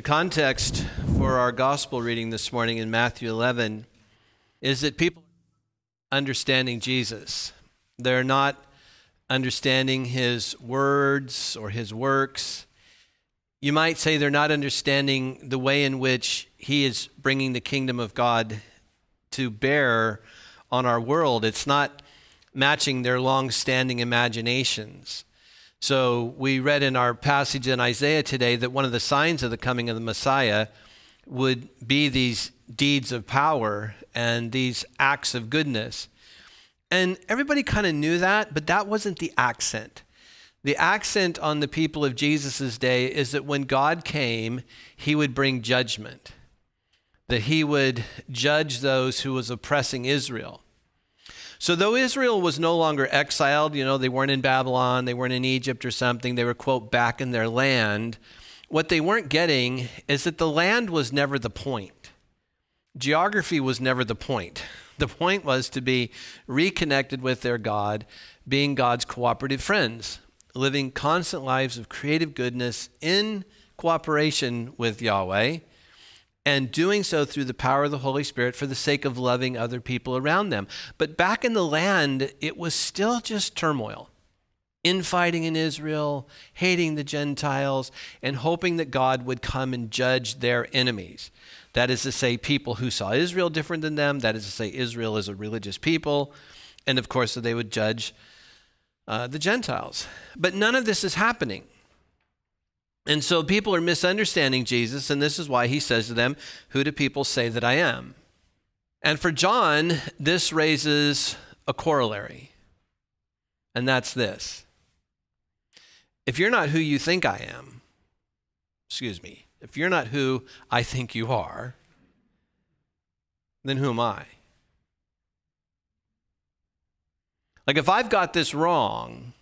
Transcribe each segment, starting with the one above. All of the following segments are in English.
The context for our gospel reading this morning in Matthew 11 is that people are understanding Jesus. They're not understanding his words or his works. You might say they're not understanding the way in which he is bringing the kingdom of God to bear on our world. It's not matching their long-standing imaginations. So we read in our passage in Isaiah today that one of the signs of the coming of the Messiah would be these deeds of power and these acts of goodness. And everybody kind of knew that, but that wasn't the accent. The accent on the people of Jesus' day is that when God came, he would bring judgment, that he would judge those who was oppressing Israel. So though Israel was no longer exiled, you know, they weren't in Babylon, they weren't in Egypt or something, they were, quote, back in their land. What they weren't getting is that the land was never the point. Geography was never the point. The point was to be reconnected with their God, being God's cooperative friends, living constant lives of creative goodness in cooperation with Yahweh, and doing so through the power of the Holy Spirit for the sake of loving other people around them. But back in the land, it was still just turmoil, infighting in Israel, hating the Gentiles, and hoping that God would come and judge their enemies. That is to say, people who saw Israel different than them. That is to say, Israel is a religious people. And of course, they would judge the Gentiles. But none of this is happening. And so people are misunderstanding Jesus, and this is why he says to them, "Who do people say that I am?" And for John, this raises a corollary, and that's this. If you're not who you think I am, if you're not who I think you are, then who am I? Like, if I've got this wrong,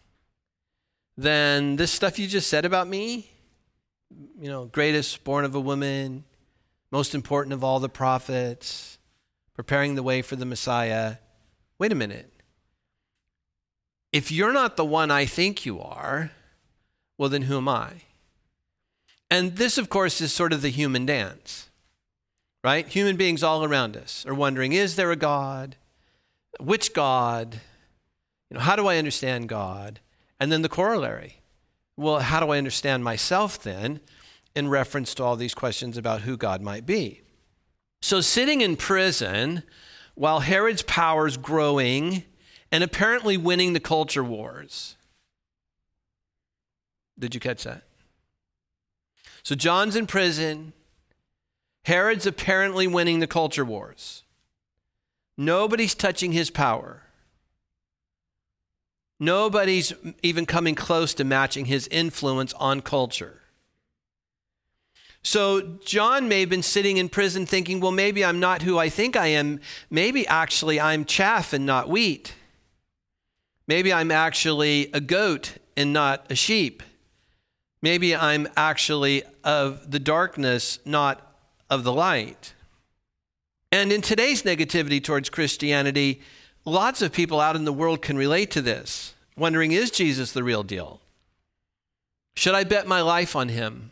then this stuff you just said about me, you know, greatest, born of a woman, most important of all the prophets, preparing the way for the Messiah. Wait a minute. If you're not the one I think you are, well, then who am I? And this, of course, is sort of the human dance, right? Human beings all around us are wondering, is there a God? Which God? You know, how do I understand God? And then the corollary. Well, how do I understand myself then in reference to all these questions about who God might be? So sitting in prison while Herod's power is growing and apparently winning the culture wars. Did you catch that? So John's in prison. Herod's apparently winning the culture wars. Nobody's touching his power. Nobody's even coming close to matching his influence on culture. So John may have been sitting in prison thinking, well, maybe I'm not who I think I am. Maybe actually I'm chaff and not wheat. Maybe I'm actually a goat and not a sheep. Maybe I'm actually of the darkness, not of the light. And in today's negativity towards Christianity, lots of people out in the world can relate to this, wondering, is Jesus the real deal? Should I bet my life on him?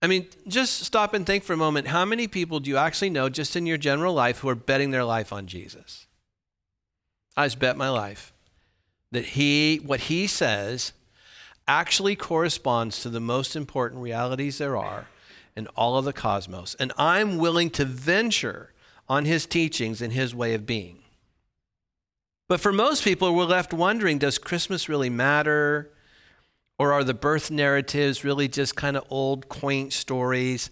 I mean, just stop and think for a moment. How many people do you actually know just in your general life who are betting their life on Jesus? I just bet my life that what he says actually corresponds to the most important realities there are in all of the cosmos. And I'm willing to venture on his teachings and his way of being. But for most people, we're left wondering, does Christmas really matter? Or are the birth narratives really just kind of old, quaint stories?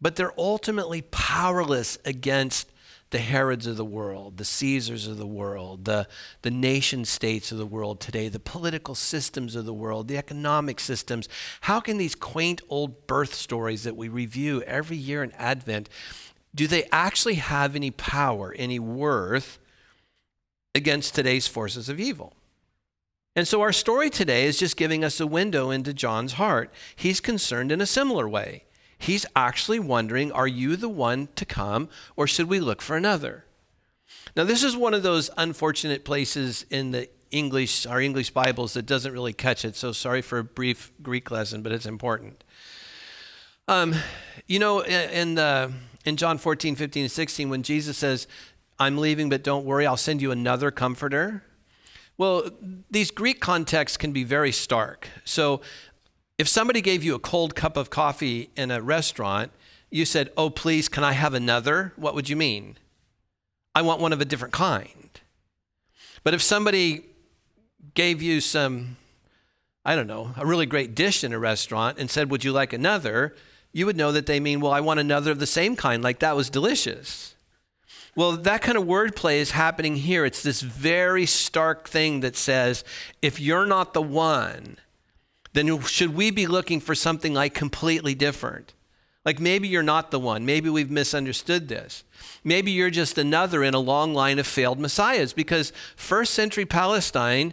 But they're ultimately powerless against the Herods of the world, the Caesars of the world, the nation states of the world today, the political systems of the world, the economic systems. How can these quaint old birth stories that we review every year in Advent, do they actually have any power, any worth against today's forces of evil? And so our story today is just giving us a window into John's heart. He's concerned in a similar way. He's actually wondering, are you the one to come, or should we look for another? Now, this is one of those unfortunate places in our English Bibles that doesn't really catch it. So sorry for a brief Greek lesson, but it's important. In John 14, 15, and 16, when Jesus says, I'm leaving, but don't worry, I'll send you another comforter. Well, these Greek contexts can be very stark. So if somebody gave you a cold cup of coffee in a restaurant, you said, oh, please, can I have another? What would you mean? I want one of a different kind. But if somebody gave you some, I don't know, a really great dish in a restaurant and said, would you like another? You would know that they mean, well, I want another of the same kind, like that was delicious. Well, that kind of wordplay is happening here. It's this very stark thing that says, if you're not the one, then should we be looking for something like completely different? Like maybe you're not the one. Maybe we've misunderstood this. Maybe you're just another in a long line of failed messiahs, because first century Palestine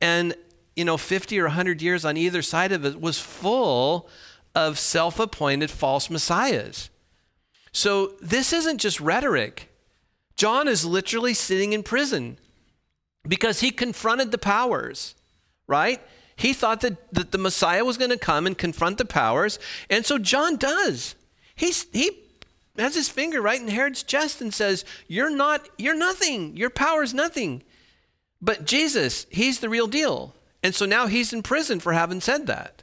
and, 50 or 100 years on either side of it was full of self-appointed false messiahs. So this isn't just rhetoric. John is literally sitting in prison because he confronted the powers, right? He thought that the Messiah was going to come and confront the powers. And so John does. He has his finger right in Herod's chest and says, you're nothing. Your power's nothing. But Jesus, he's the real deal. And so now he's in prison for having said that.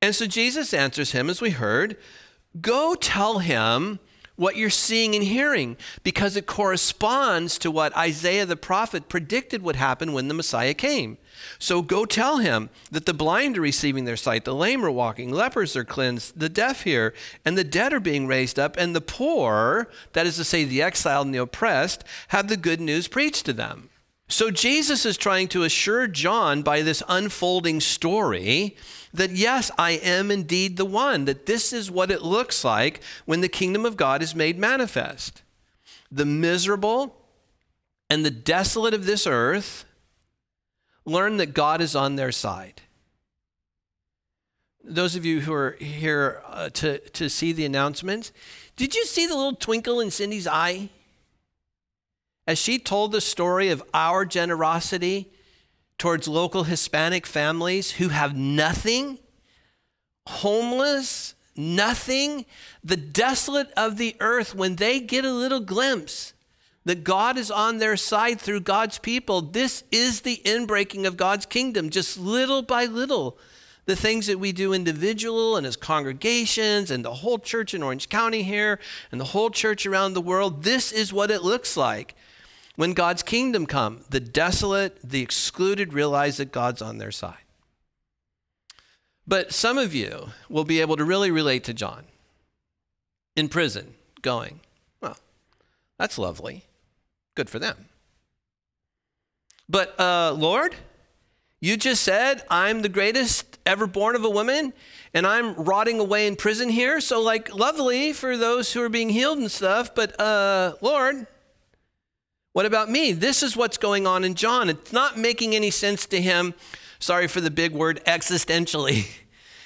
And so Jesus answers him, as we heard, go tell him what you're seeing and hearing, because it corresponds to what Isaiah the prophet predicted would happen when the Messiah came. So go tell him that the blind are receiving their sight, the lame are walking, lepers are cleansed, the deaf hear, and the dead are being raised up, and the poor, that is to say the exiled and the oppressed, have the good news preached to them. So Jesus is trying to assure John by this unfolding story that yes, I am indeed the one, that this is what it looks like when the kingdom of God is made manifest. The miserable and the desolate of this earth learn that God is on their side. Those of you who are here to see the announcements, did you see the little twinkle in Cindy's eye? As she told the story of our generosity towards local Hispanic families who have nothing, homeless, nothing, the desolate of the earth, when they get a little glimpse that God is on their side through God's people, this is the inbreaking of God's kingdom, just little by little. The things that we do individual and as congregations and the whole church in Orange County here and the whole church around the world, this is what it looks like. When God's kingdom come, the desolate, the excluded realize that God's on their side. But some of you will be able to really relate to John in prison going, well, that's lovely. Good for them. But Lord, you just said I'm the greatest ever born of a woman and I'm rotting away in prison here. So like lovely for those who are being healed and stuff, but Lord, what about me? This is what's going on in John. It's not making any sense to him. Sorry for the big word, existentially.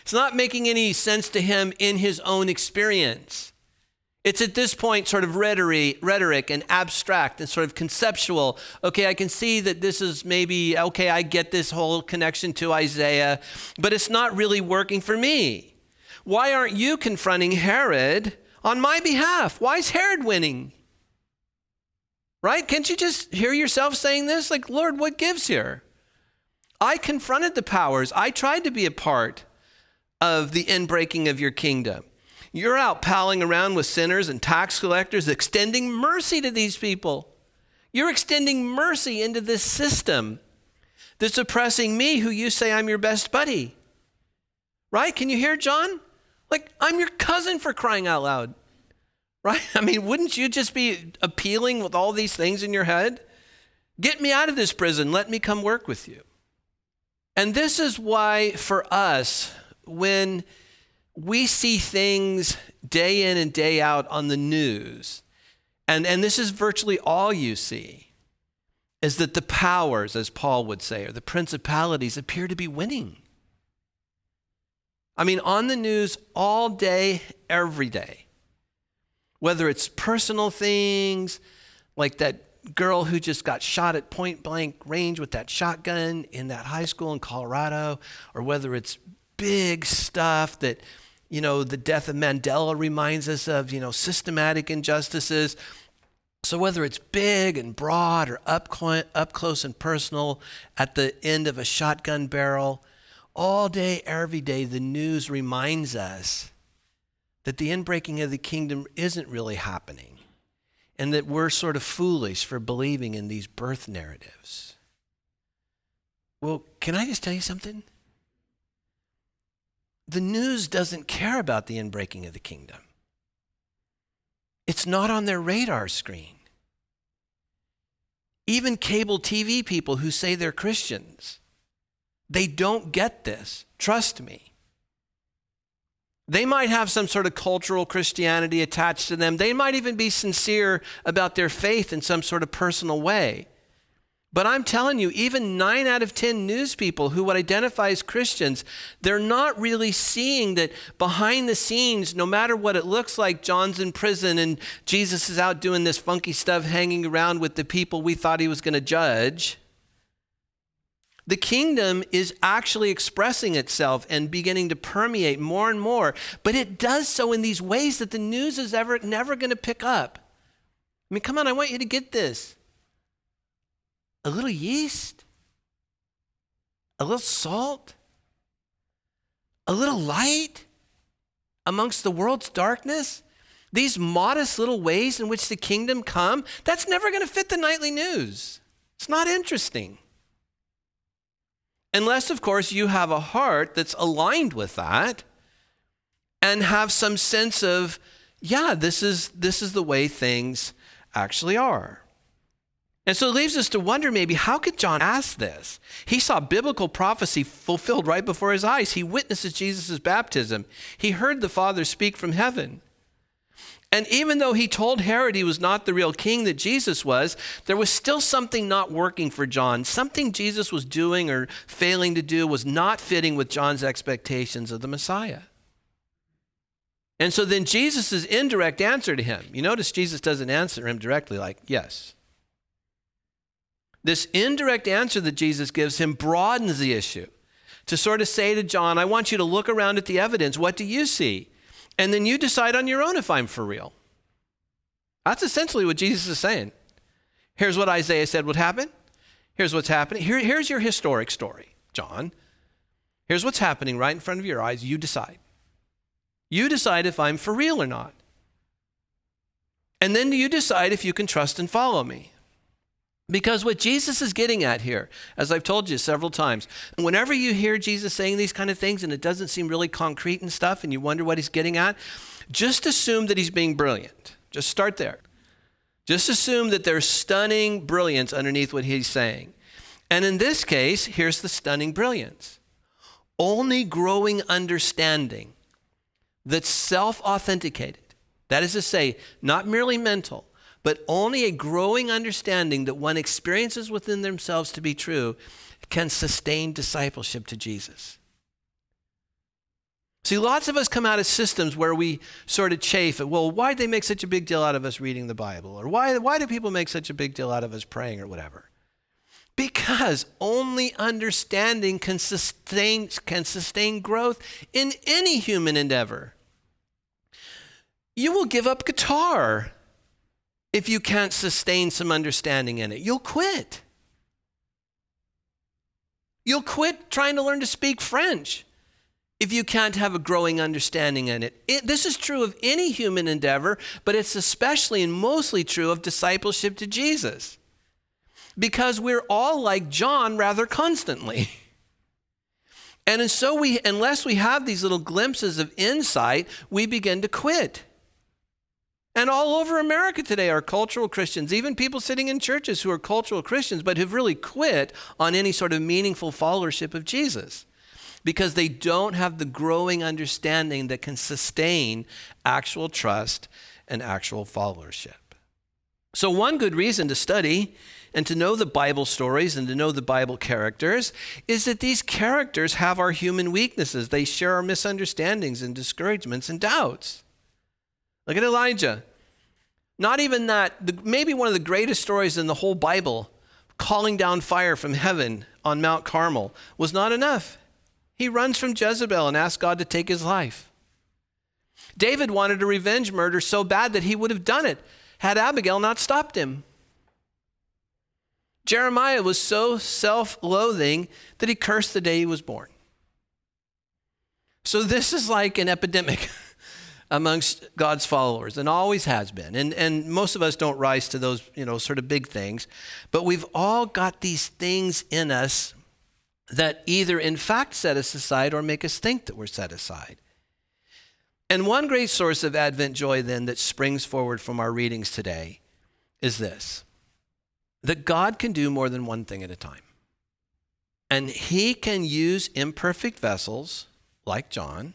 It's not making any sense to him in his own experience. It's at this point sort of rhetoric and abstract and sort of conceptual. Okay, I can see that this is maybe, okay, I get this whole connection to Isaiah, but it's not really working for me. Why aren't you confronting Herod on my behalf? Why is Herod winning? Right? Can't you just hear yourself saying this? Like, Lord, what gives here? I confronted the powers. I tried to be a part of the inbreaking of your kingdom. You're out palling around with sinners and tax collectors, extending mercy to these people. You're extending mercy into this system that's oppressing me, who you say I'm your best buddy. Right? Can you hear, John? Like, I'm your cousin, for crying out loud. Right? I mean, wouldn't you just be appealing with all these things in your head? Get me out of this prison. Let me come work with you. And this is why for us, when we see things day in and day out on the news, and this is virtually all you see, is that the powers, as Paul would say, or the principalities appear to be winning. I mean, on the news all day, every day. Whether it's personal things, like that girl who just got shot at point blank range with that shotgun in that high school in Colorado, or whether it's big stuff that, you know, the death of Mandela reminds us of, you know, systematic injustices. So whether it's big and broad or up close and personal at the end of a shotgun barrel, all day, every day, the news reminds us that the inbreaking of the kingdom isn't really happening and that we're sort of foolish for believing in these birth narratives. Well, can I just tell you something? The news doesn't care about the inbreaking of the kingdom. It's not on their radar screen. Even cable TV people who say they're Christians, they don't get this. Trust me. They might have some sort of cultural Christianity attached to them. They might even be sincere about their faith in some sort of personal way. But I'm telling you, even 9 out of 10 news people who would identify as Christians, they're not really seeing that behind the scenes, no matter what it looks like, John's in prison and Jesus is out doing this funky stuff, hanging around with the people we thought he was going to judge. The kingdom is actually expressing itself and beginning to permeate more and more, but it does so in these ways that the news is never going to pick up. I mean, come on, I want you to get this. A little yeast, a little salt, a little light amongst the world's darkness, these modest little ways in which the kingdom come, that's never going to fit the nightly news. It's not interesting. Unless, of course, you have a heart that's aligned with that and have some sense of, yeah, this is the way things actually are. And so it leaves us to wonder maybe, how could John ask this? He saw biblical prophecy fulfilled right before his eyes. He witnesses Jesus' baptism. He heard the Father speak from heaven. And even though he told Herod he was not the real king that Jesus was, there was still something not working for John. Something Jesus was doing or failing to do was not fitting with John's expectations of the Messiah. And so then Jesus' indirect answer to him, you notice Jesus doesn't answer him directly like, yes. This indirect answer that Jesus gives him broadens the issue to sort of say to John, I want you to look around at the evidence. What do you see? And then you decide on your own if I'm for real. That's essentially what Jesus is saying. Here's what Isaiah said would happen. Here's what's happening. Here's your historic story, John. Here's what's happening right in front of your eyes. You decide. You decide if I'm for real or not. And then you decide if you can trust and follow me. Because what Jesus is getting at here, as I've told you several times, whenever you hear Jesus saying these kind of things and it doesn't seem really concrete and stuff and you wonder what he's getting at, just assume that he's being brilliant. Just start there. Just assume that there's stunning brilliance underneath what he's saying. And in this case, here's the stunning brilliance. Only growing understanding that's self-authenticated. That is to say, not merely mental, but only a growing understanding that one experiences within themselves to be true can sustain discipleship to Jesus. See, lots of us come out of systems where we sort of chafe at, well, why'd they make such a big deal out of us reading the Bible? Or why do people make such a big deal out of us praying or whatever? Because only understanding can sustain growth in any human endeavor. You will give up guitar if you can't sustain some understanding in it. You'll quit. You'll quit trying to learn to speak French if you can't have a growing understanding in it. This is true of any human endeavor, but it's especially and mostly true of discipleship to Jesus, because we're all like John rather constantly. And so unless we have these little glimpses of insight, we begin to quit. And all over America today are cultural Christians, even people sitting in churches who are cultural Christians, but who've really quit on any sort of meaningful followership of Jesus because they don't have the growing understanding that can sustain actual trust and actual followership. So one good reason to study and to know the Bible stories and to know the Bible characters is that these characters have our human weaknesses. They share our misunderstandings and discouragements and doubts. Look at Elijah. Not even that, maybe one of the greatest stories in the whole Bible, calling down fire from heaven on Mount Carmel, was not enough. He runs from Jezebel and asks God to take his life. David wanted to revenge murder so bad that he would have done it had Abigail not stopped him. Jeremiah was so self-loathing that he cursed the day he was born. So this is like an epidemic amongst God's followers, and always has been. And most of us don't rise to those, sort of big things, but we've all got these things in us that either in fact set us aside or make us think that we're set aside. And one great source of Advent joy then that springs forward from our readings today is this, that God can do more than one thing at a time. And he can use imperfect vessels like John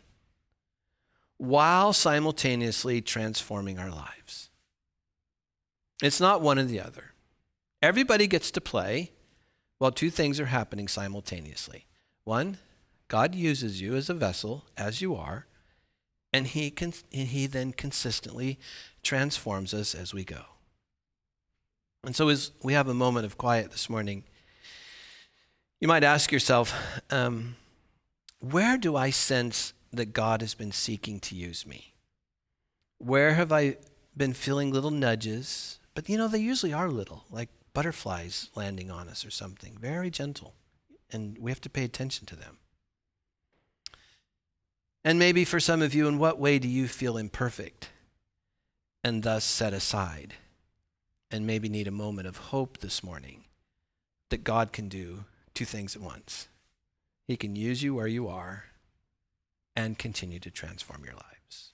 while simultaneously transforming our lives. It's not one or the other. Everybody gets to play while two things are happening simultaneously. One, God uses you as a vessel, as you are, and he then consistently transforms us as we go. And so as we have a moment of quiet this morning, you might ask yourself, where do I sense that God has been seeking to use me? Where have I been feeling little nudges? But they usually are little, like butterflies landing on us or something, very gentle. And we have to pay attention to them. And maybe for some of you, in what way do you feel imperfect and thus set aside? And maybe need a moment of hope this morning that God can do two things at once. He can use you where you are and continue to transform your lives.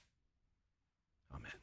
Amen.